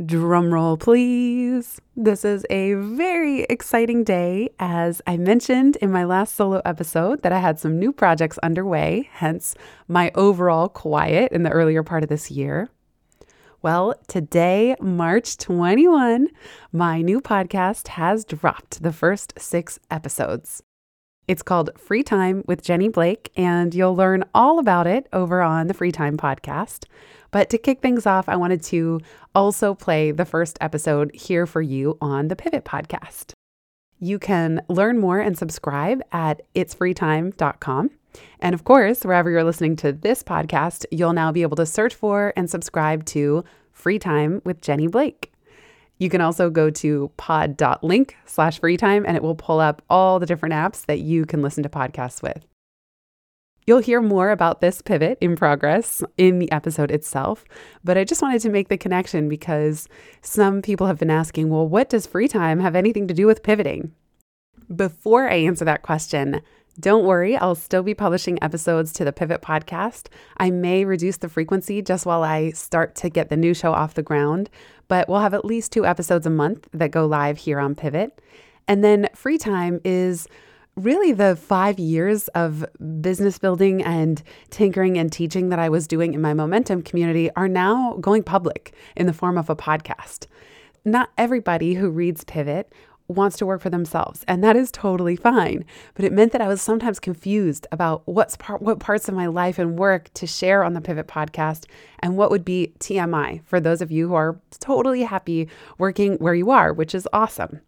Drumroll, please. This is a very exciting day. As I mentioned in my last solo episode that I had some new projects underway, hence my overall quiet in the earlier part of this year. Well, today, March 21, my new podcast has dropped the first 6 episodes. It's called Free Time with Jenny Blake, and you'll learn all about it over on the Free Time podcast. But to kick things off, I wanted to also play the first episode here for you on the Pivot podcast. You can learn more and subscribe at itsfreetime.com. And of course, wherever you're listening to this podcast, you'll now be able to search for and subscribe to Free Time with Jenny Blake. You can also go to pod.link/freetime, and it will pull up all the different apps that you can listen to podcasts with. You'll hear more about this pivot in progress in the episode itself, but I just wanted to make the connection because some people have been asking, well, what does free time have anything to do with pivoting? Before I answer that question, don't worry, I'll still be publishing episodes to the Pivot podcast. I may reduce the frequency just while I start to get the new show off the ground, but we'll have at least 2 episodes a month that go live here on Pivot. And then free time is really the 5 years of business building and tinkering and teaching that I was doing in my Momentum community are now going public in the form of a podcast. Not everybody who reads Pivot wants to work for themselves, and that is totally fine. But it meant that I was sometimes confused about what parts of my life and work to share on the Pivot podcast and what would be TMI for those of you who are totally happy working where you are, which is awesome.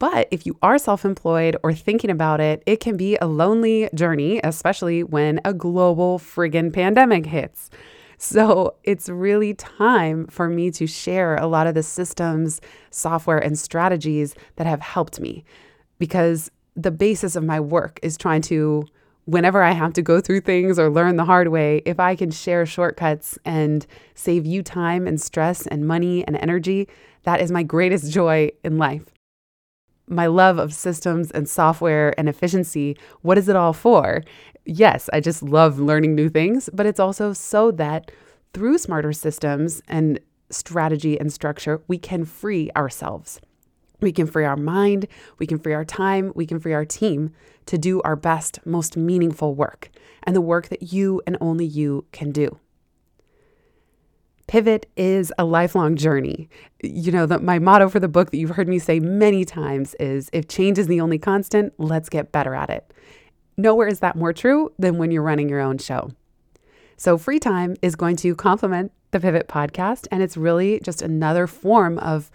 But if you are self-employed or thinking about it, it can be a lonely journey, especially when a global friggin' pandemic hits. So it's really time for me to share a lot of the systems, software, and strategies that have helped me, because the basis of my work is trying to, whenever I have to go through things or learn the hard way, if I can share shortcuts and save you time and stress and money and energy, that is my greatest joy in life. My love of systems and software and efficiency, what is it all for? Yes, I just love learning new things, but it's also so that through smarter systems and strategy and structure, we can free ourselves. We can free our mind, we can free our time, we can free our team to do our best, most meaningful work, and the work that you and only you can do. Pivot is a lifelong journey. You know, my motto for the book that you've heard me say many times is, if change is the only constant, let's get better at it. Nowhere is that more true than when you're running your own show. So free time is going to complement the Pivot podcast, and it's really just another form of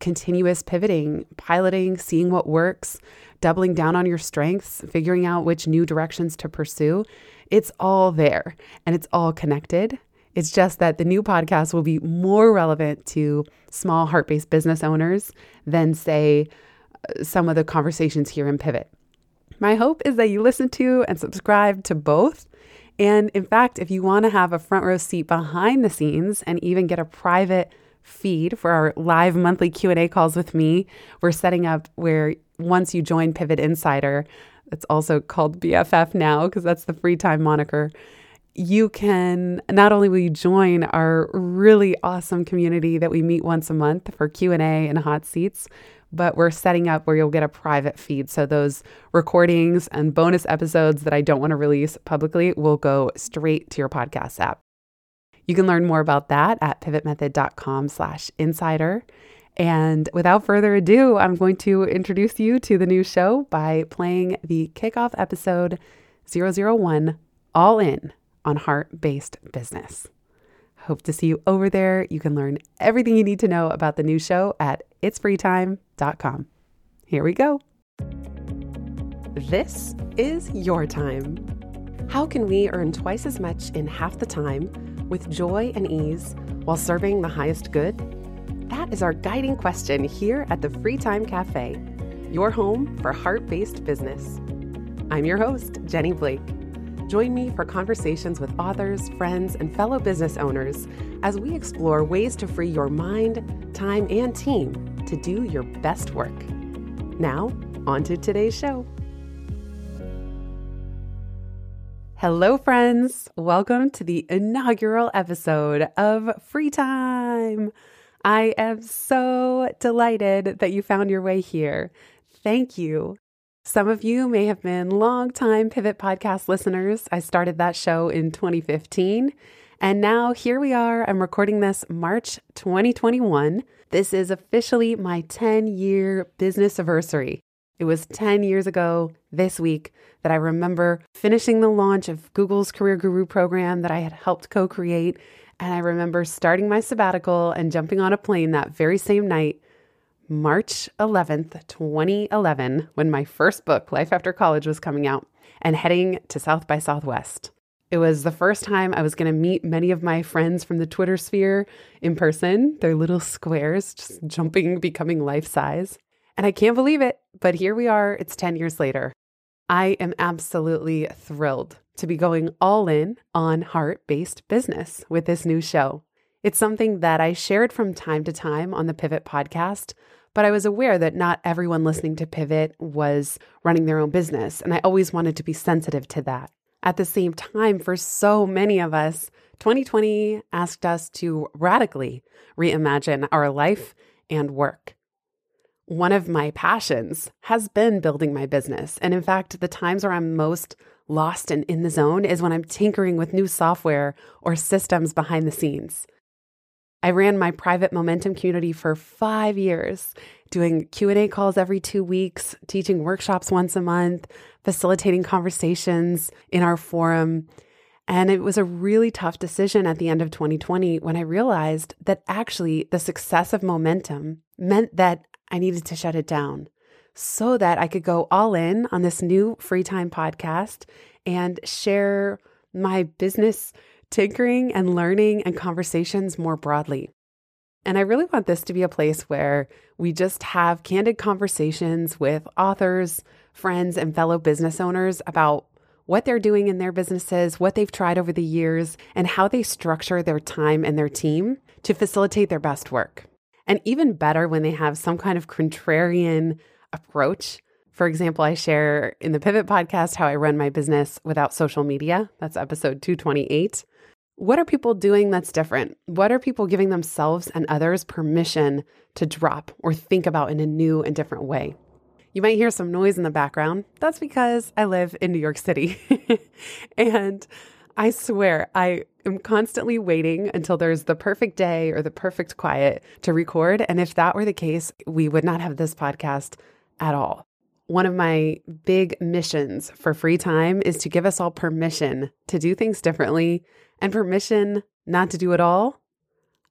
continuous pivoting, piloting, seeing what works, doubling down on your strengths, figuring out which new directions to pursue. It's all there, and it's all connected. It's just that the new podcast will be more relevant to small heart-based business owners than, say, some of the conversations here in Pivot. My hope is that you listen to and subscribe to both. And in fact, if you want to have a front row seat behind the scenes and even get a private feed for our live monthly Q&A calls with me, we're setting up where once you join Pivot Insider, it's also called BFF now because that's the free time moniker, you can, not only will you join our really awesome community that we meet once a month for Q&A and hot seats, but we're setting up where you'll get a private feed. So those recordings and bonus episodes that I don't want to release publicly will go straight to your podcast app. You can learn more about that at pivotmethod.com/insider. And without further ado, I'm going to introduce you to the new show by playing the kickoff episode 001, All In, on heart-based business. Hope to see you over there. You can learn everything you need to know about the new show at itsfreetime.com. Here we go. This is your time. How can we earn twice as much in half the time with joy and ease while serving the highest good? That is our guiding question here at the Free Time Cafe, your home for heart-based business. I'm your host, Jenny Blake. Join me for conversations with authors, friends, and fellow business owners as we explore ways to free your mind, time, and team to do your best work. Now, on to today's show. Hello, friends. Welcome to the inaugural episode of Free Time. I am so delighted that you found your way here. Thank you. Some of you may have been longtime Pivot podcast listeners. I started that show in 2015. And now here we are. I'm recording this March 2021. This is officially my 10-year business anniversary. It was 10 years ago this week that I remember finishing the launch of Google's Career Guru program that I had helped co-create. And I remember starting my sabbatical and jumping on a plane that very same night, March 11th, 2011, when my first book, Life After College, was coming out, and heading to South by Southwest. It was the first time I was going to meet many of my friends from the Twitter sphere in person, their little squares, just jumping, becoming life-size. And I can't believe it, but here we are, it's 10 years later. I am absolutely thrilled to be going all in on heart-based business with this new show. It's something that I shared from time to time on the Pivot podcast, but I was aware that not everyone listening to Pivot was running their own business, and I always wanted to be sensitive to that. At the same time, for so many of us, 2020 asked us to radically reimagine our life and work. One of my passions has been building my business. And in fact, the times where I'm most lost and in the zone is when I'm tinkering with new software or systems behind the scenes. I ran my private Momentum community for 5 years, doing Q&A calls every 2 weeks, teaching workshops once a month, facilitating conversations in our forum. And it was a really tough decision at the end of 2020 when I realized that actually the success of Momentum meant that I needed to shut it down so that I could go all in on this new Free Time podcast and share my business tinkering and learning and conversations more broadly. And I really want this to be a place where we just have candid conversations with authors, friends, and fellow business owners about what they're doing in their businesses, what they've tried over the years, and how they structure their time and their team to facilitate their best work. And even better when they have some kind of contrarian approach. For example, I share in the Pivot podcast how I run my business without social media. That's episode 228. What are people doing that's different? What are people giving themselves and others permission to drop or think about in a new and different way? You might hear some noise in the background. That's because I live in New York City. And I swear, I am constantly waiting until there's the perfect day or the perfect quiet to record. And if that were the case, we would not have this podcast at all. One of my big missions for Free Time is to give us all permission to do things differently and permission not to do it all,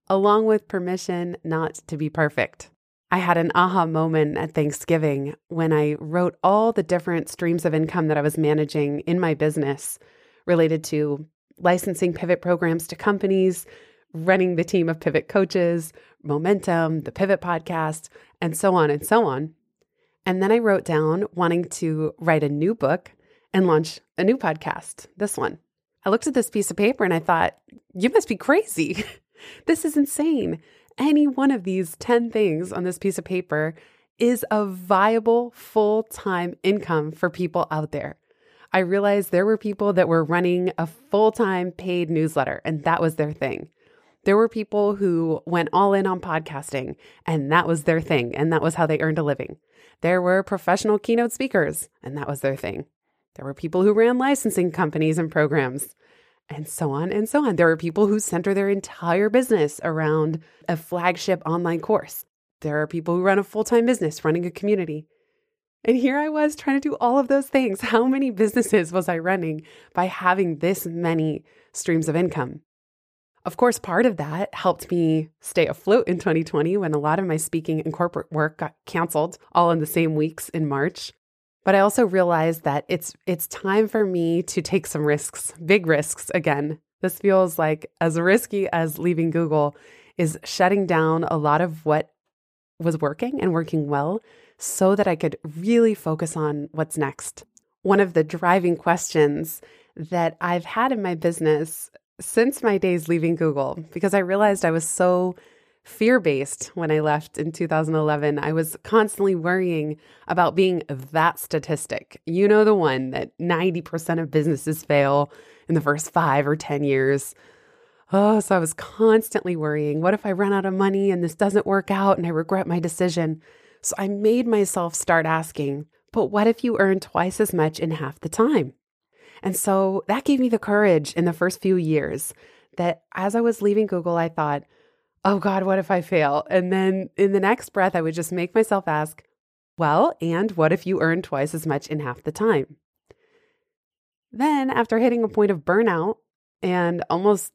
along with permission not to be perfect. I had an aha moment at Thanksgiving when I wrote all the different streams of income that I was managing in my business related to licensing Pivot programs to companies, running the team of Pivot coaches, Momentum, the Pivot podcast, and so on and so on. And then I wrote down wanting to write a new book and launch a new podcast, this one. I looked at this piece of paper and I thought, you must be crazy. This is insane. Any one of these 10 things on this piece of paper is a viable full-time income for people out there. I realized there were people that were running a full-time paid newsletter, and that was their thing. There were people who went all in on podcasting, and that was their thing, and that was how they earned a living. There were professional keynote speakers, and that was their thing. There were people who ran licensing companies and programs, and so on and so on. There were people who center their entire business around a flagship online course. There are people who run a full-time business, running a community. And here I was trying to do all of those things. How many businesses was I running by having this many streams of income? Of course, part of that helped me stay afloat in 2020 when a lot of my speaking and corporate work got canceled all in the same weeks in March. But I also realized that it's time for me to take some risks, big risks again. This feels like as risky as leaving Google is shutting down a lot of what was working and working well so that I could really focus on what's next. One of the driving questions that I've had in my business since my days leaving Google, because I realized I was so fear-based when I left in 2011, I was constantly worrying about being that statistic. You know, the one that 90% of businesses fail in the first 5 or 10 years. Oh, so I was constantly worrying. What if I run out of money and this doesn't work out and I regret my decision? So I made myself start asking, but what if you earn twice as much in half the time? And so that gave me the courage in the first few years that as I was leaving Google, I thought, oh God, what if I fail? And then in the next breath, I would just make myself ask, well, and what if you earn twice as much in half the time? Then after hitting a point of burnout and almost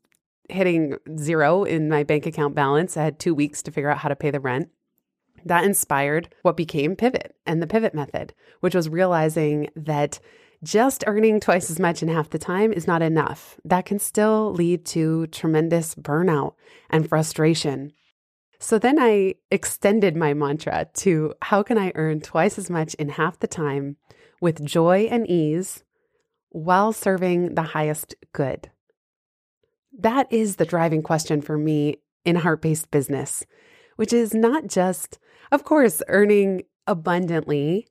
hitting zero in my bank account balance, I had 2 weeks to figure out how to pay the rent. That inspired what became Pivot and the Pivot method, which was realizing that just earning twice as much in half the time is not enough. That can still lead to tremendous burnout and frustration. So then I extended my mantra to how can I earn twice as much in half the time with joy and ease while serving the highest good? That is the driving question for me in heart-based business, which is not just, of course, earning abundantly,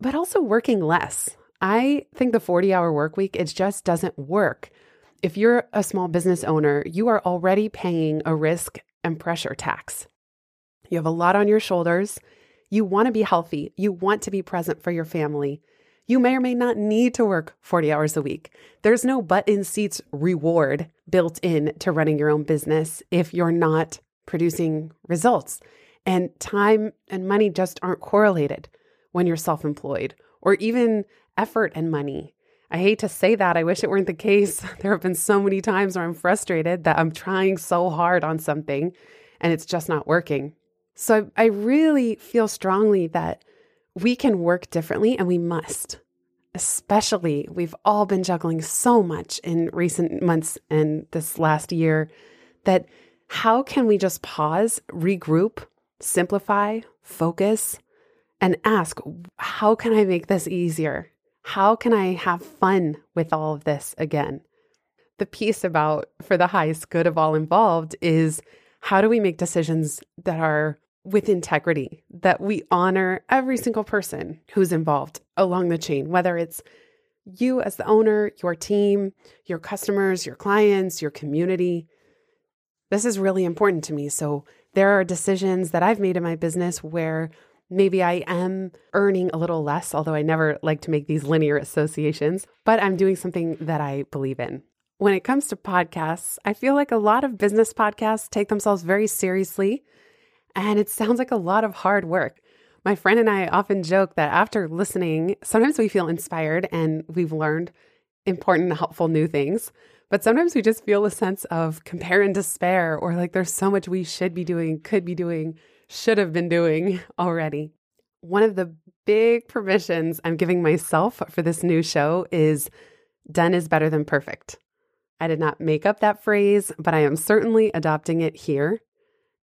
but also working less. I think the 40-hour work week, it just doesn't work. If you're a small business owner, you are already paying a risk and pressure tax. You have a lot on your shoulders. You want to be healthy. You want to be present for your family. You may or may not need to work 40 hours a week. There's no butt-in-seats reward built in to running your own business if you're not producing results. And time and money just aren't correlated when you're self-employed, or even effort and money. I hate to say that. I wish it weren't the case. There have been so many times where I'm frustrated that I'm trying so hard on something and it's just not working. So I really feel strongly that we can work differently, and we must. Especially, we've all been juggling so much in recent months and this last year that how can we just pause, regroup, simplify, focus, and ask, how can I make this easier? How can I have fun with all of this again? The piece about for the highest good of all involved is how do we make decisions that are with integrity, that we honor every single person who's involved along the chain, whether it's you as the owner, your team, your customers, your clients, your community. This is really important to me. So there are decisions that I've made in my business where maybe I am earning a little less, although I never like to make these linear associations, but I'm doing something that I believe in. When it comes to podcasts, I feel like a lot of business podcasts take themselves very seriously, and it sounds like a lot of hard work. My friend and I often joke that after listening, sometimes we feel inspired and we've learned important, helpful new things, but sometimes we just feel a sense of compare and despair, or like there's so much we should be doing, could be doing, should have been doing already. One of the big permissions I'm giving myself for this new show is done is better than perfect. I did not make up that phrase, but I am certainly adopting it here.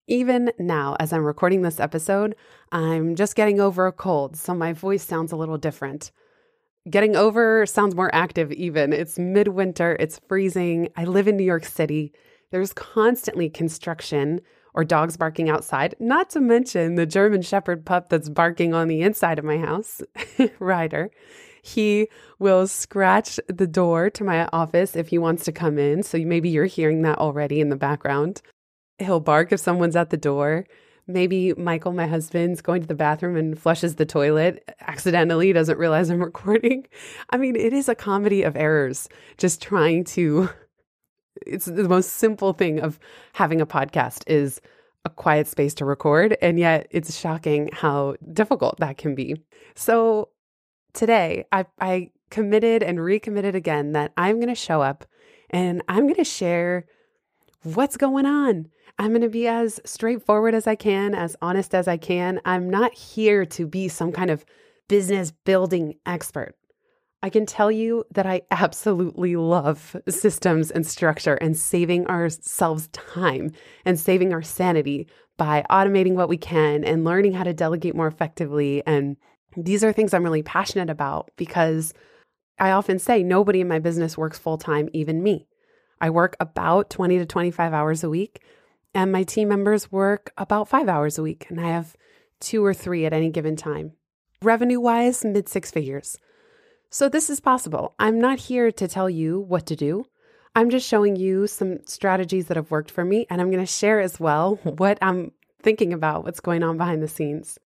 Even now, as I'm recording this episode, I'm just getting over a cold, so my voice sounds a little different. Getting over sounds more active even. It's midwinter, it's freezing. I live in New York City. There's constantly construction or dogs barking outside, not to mention the German Shepherd pup that's barking on the inside of my house, Ryder. He will scratch the door to my office if he wants to come in, so maybe you're hearing that already in the background. He'll bark if someone's at the door. Maybe Michael, my husband, is going to the bathroom and flushes the toilet accidentally, doesn't realize I'm recording. I mean, it is a comedy of errors, just trying to... It's the most simple thing of having a podcast is a quiet space to record, and yet it's shocking how difficult that can be. So today, I committed and recommitted again that I'm going to show up and I'm going to share what's going on. I'm going to be as straightforward as I can, as honest as I can. I'm not here to be some kind of business building expert. I can tell you that I absolutely love systems and structure and saving ourselves time and saving our sanity by automating what we can and learning how to delegate more effectively. And these are things I'm really passionate about because I often say nobody in my business works full-time, even me. I work about 20 to 25 hours a week, and my team members work about 5 hours a week, and I have 2 or 3 at any given time. Revenue-wise, mid-6 figures. So this is possible. I'm not here to tell you what to do. I'm just showing you some strategies that have worked for me, and I'm going to share as well what I'm thinking about, what's going on behind the scenes.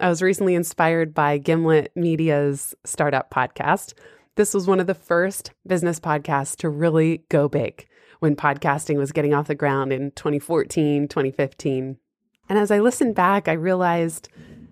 I was recently inspired by Gimlet Media's startup podcast. This was one of the first business podcasts to really go big when podcasting was getting off the ground in 2014, 2015. And as I listened back, I realized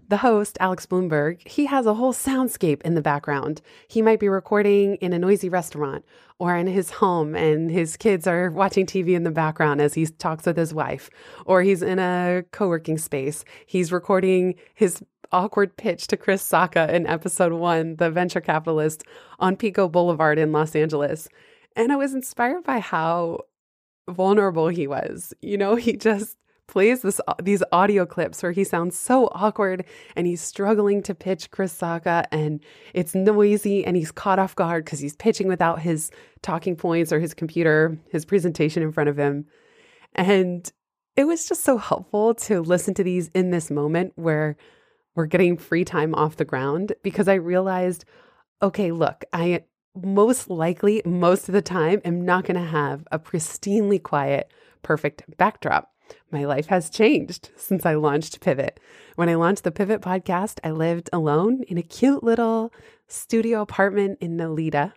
the host, Alex Bloomberg, he has a whole soundscape in the background. He might be recording in a noisy restaurant or in his home, and his kids are watching TV in the background as he talks with his wife, or he's in a co-working space. He's recording his awkward pitch to Chris Sacca in episode 1, the venture capitalist, on Pico Boulevard in Los Angeles. And I was inspired by how vulnerable he was. You know, he just plays these audio clips where he sounds so awkward and he's struggling to pitch Chris Sacca, and it's noisy and he's caught off guard because he's pitching without his talking points or his computer, his presentation in front of him. And it was just so helpful to listen to these in this moment where we're getting free time off the ground, because I realized, okay, look, I most likely, most of the time, am not going to have a pristinely quiet, perfect backdrop. My life has changed since I launched Pivot. When I launched the Pivot podcast, I lived alone in a cute little studio apartment in Nolita.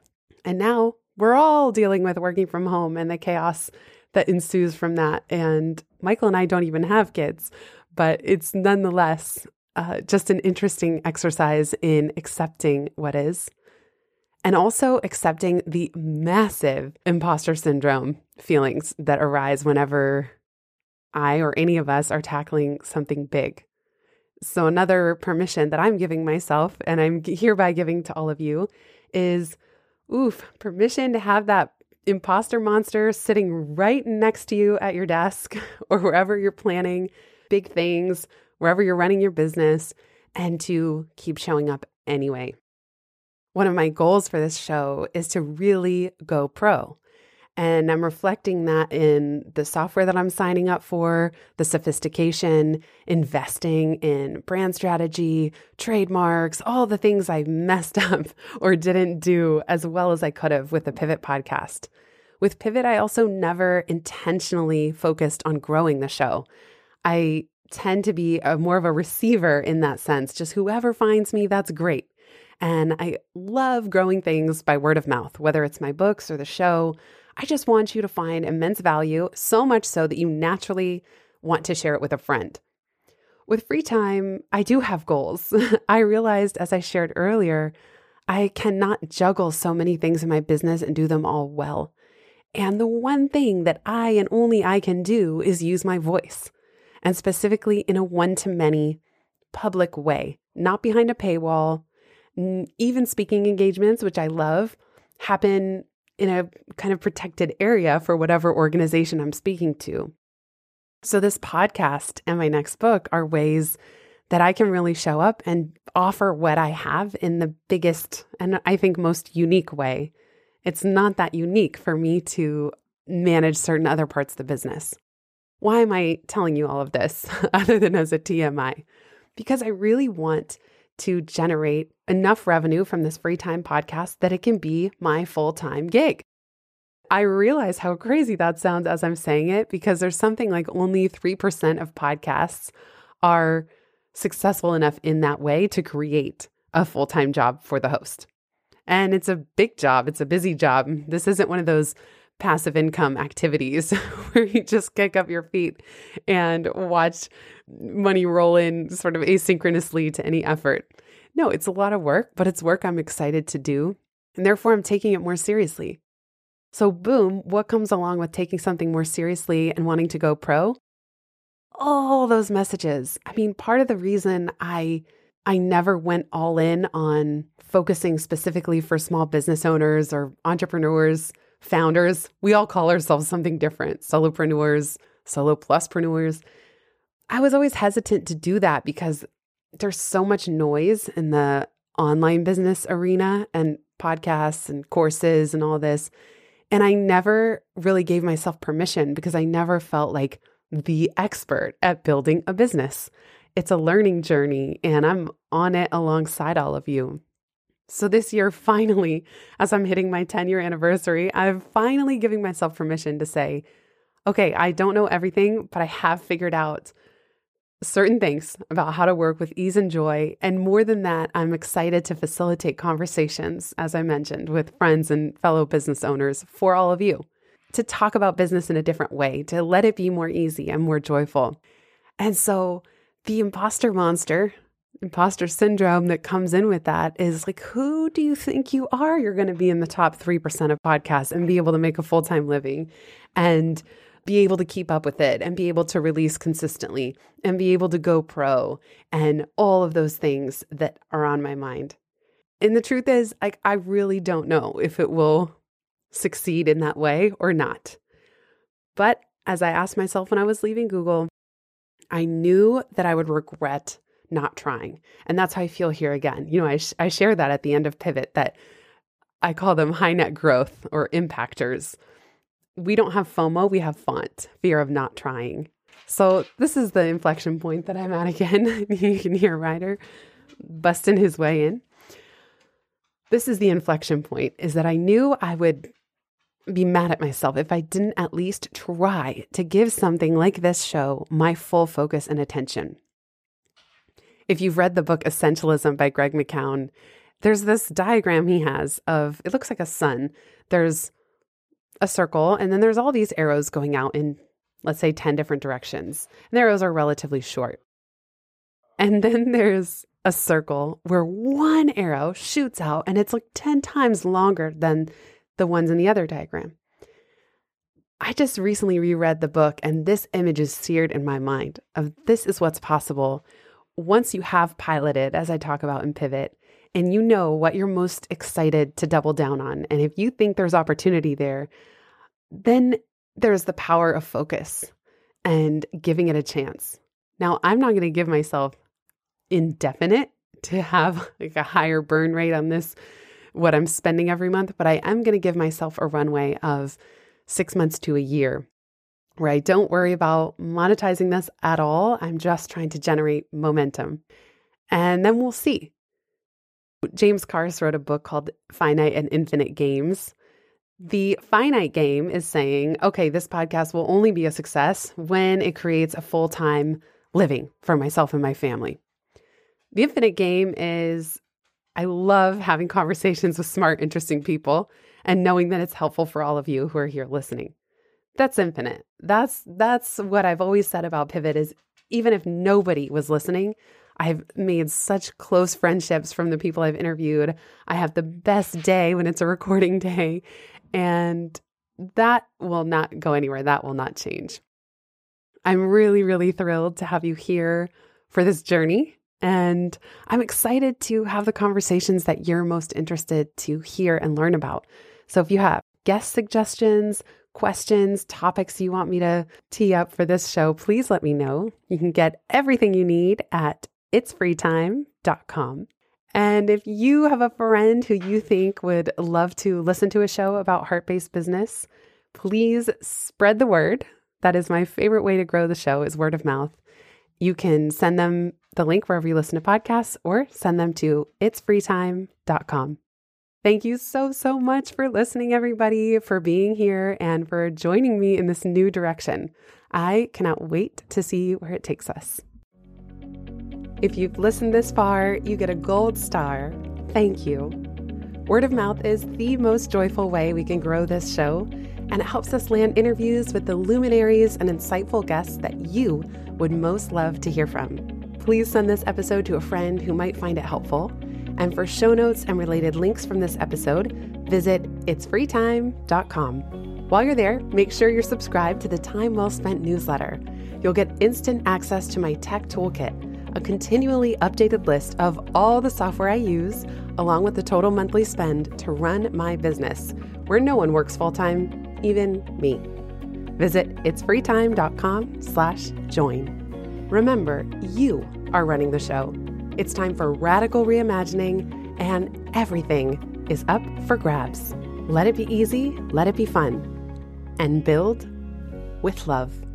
And now we're all dealing with working from home and the chaos that ensues from that. And Michael and I don't even have kids, but it's nonetheless just an interesting exercise in accepting what is, and also accepting the massive imposter syndrome feelings that arise whenever I or any of us are tackling something big. So another permission that I'm giving myself, and I'm hereby giving to all of you, is permission to have that imposter monster sitting right next to you at your desk or wherever you're planning big things, wherever you're running your business, and to keep showing up anyway. One of my goals for this show is to really go pro. And I'm reflecting that in the software that I'm signing up for, the sophistication, investing in brand strategy, trademarks, all the things I messed up or didn't do as well as I could have with the Pivot podcast. With Pivot, I also never intentionally focused on growing the show. I tend to be more of a receiver in that sense. Just whoever finds me, that's great. And I love growing things by word of mouth, whether it's my books or the show. I just want you to find immense value, so much so that you naturally want to share it with a friend. With free time, I do have goals. I realized, as I shared earlier, I cannot juggle so many things in my business and do them all well. And the one thing that I and only I can do is use my voice, and specifically in a one-to-many public way, not behind a paywall. Even speaking engagements, which I love, happen in a kind of protected area for whatever organization I'm speaking to. So this podcast and my next book are ways that I can really show up and offer what I have in the biggest and I think most unique way. It's not that unique for me to manage certain other parts of the business. Why am I telling you all of this other than as a TMI? Because I really want to generate enough revenue from this free time podcast that it can be my full-time gig. I realize how crazy that sounds as I'm saying it, because there's something like only 3% of podcasts are successful enough in that way to create a full-time job for the host. And it's a big job. It's a busy job. This isn't one of those passive income activities where you just kick up your feet and watch money roll in sort of asynchronously to any effort. No, it's a lot of work, but it's work I'm excited to do. And therefore, I'm taking it more seriously. So boom, what comes along with taking something more seriously and wanting to go pro? All those messages. I mean, part of the reason I never went all in on focusing specifically for small business owners or entrepreneurs, founders, we all call ourselves something different, solopreneurs, solo pluspreneurs. I was always hesitant to do that because there's so much noise in the online business arena and podcasts and courses and all this. And I never really gave myself permission because I never felt like the expert at building a business. It's a learning journey and I'm on it alongside all of you. So this year, finally, as I'm hitting my 10-year anniversary, I'm finally giving myself permission to say, okay, I don't know everything, but I have figured out certain things about how to work with ease and joy. And more than that, I'm excited to facilitate conversations, as I mentioned, with friends and fellow business owners for all of you, to talk about business in a different way, to let it be more easy and more joyful. And so the imposter monster, imposter syndrome that comes in with that is like, who do you think you are? You're going to be in the top 3% of podcasts and be able to make a full-time living and be able to keep up with it and be able to release consistently and be able to go pro and all of those things that are on my mind. And the truth is, like, I really don't know if it will succeed in that way or not. But as I asked myself when I was leaving Google, I knew that I would regret not trying. And that's how I feel here again. You know, I share that at the end of Pivot, that I call them high net growth or impactors. We don't have FOMO, we have FONT, fear of not trying. So this is the inflection point that I'm at again. You can hear Ryder busting his way in. This is the inflection point, is that I knew I would be mad at myself if I didn't at least try to give something like this show my full focus and attention. If you've read the book Essentialism by Greg McKeown, there's this diagram he has of, it looks like a sun. There's a circle, and then there's all these arrows going out in, let's say, 10 different directions. And the arrows are relatively short. And then there's a circle where one arrow shoots out, and it's like 10 times longer than the ones in the other diagram. I just recently reread the book, and this image is seared in my mind of this is what's possible once you have piloted, as I talk about in Pivot, and you know what you're most excited to double down on. And if you think there's opportunity there, then there's the power of focus and giving it a chance. Now, I'm not going to give myself indefinite to have like a higher burn rate on this, what I'm spending every month, but I am going to give myself a runway of 6 months to a year, where I don't worry about monetizing this at all. I'm just trying to generate momentum. And then we'll see. James Carse wrote a book called Finite and Infinite Games. The finite game is saying, okay, this podcast will only be a success when it creates a full-time living for myself and my family. The infinite game is, I love having conversations with smart, interesting people and knowing that it's helpful for all of you who are here listening. That's infinite. That's what I've always said about Pivot is, even if nobody was listening, I've made such close friendships from the people I've interviewed. I have the best day when it's a recording day, and that will not go anywhere. That will not change. I'm really, really thrilled to have you here for this journey, and I'm excited to have the conversations that you're most interested to hear and learn about. So if you have guest suggestions, questions, topics you want me to tee up for this show, please let me know. You can get everything you need at itsfreetime.com. And if you have a friend who you think would love to listen to a show about heart-based business, please spread the word. That is my favorite way to grow the show, is word of mouth. You can send them the link wherever you listen to podcasts, or send them to itsfreetime.com. Thank you so, so much for listening, everybody, for being here and for joining me in this new direction. I cannot wait to see where it takes us. If you've listened this far, you get a gold star. Thank you. Word of mouth is the most joyful way we can grow this show, and it helps us land interviews with the luminaries and insightful guests that you would most love to hear from. Please send this episode to a friend who might find it helpful. And for show notes and related links from this episode, visit itsfreetime.com. While you're there, make sure you're subscribed to the Time Well Spent newsletter. You'll get instant access to my tech toolkit, a continually updated list of all the software I use, along with the total monthly spend to run my business, where no one works full-time, even me. Visit itsfreetime.com/join. Remember, you are running the show. It's time for radical reimagining, and everything is up for grabs. Let it be easy, let it be fun, and build with love.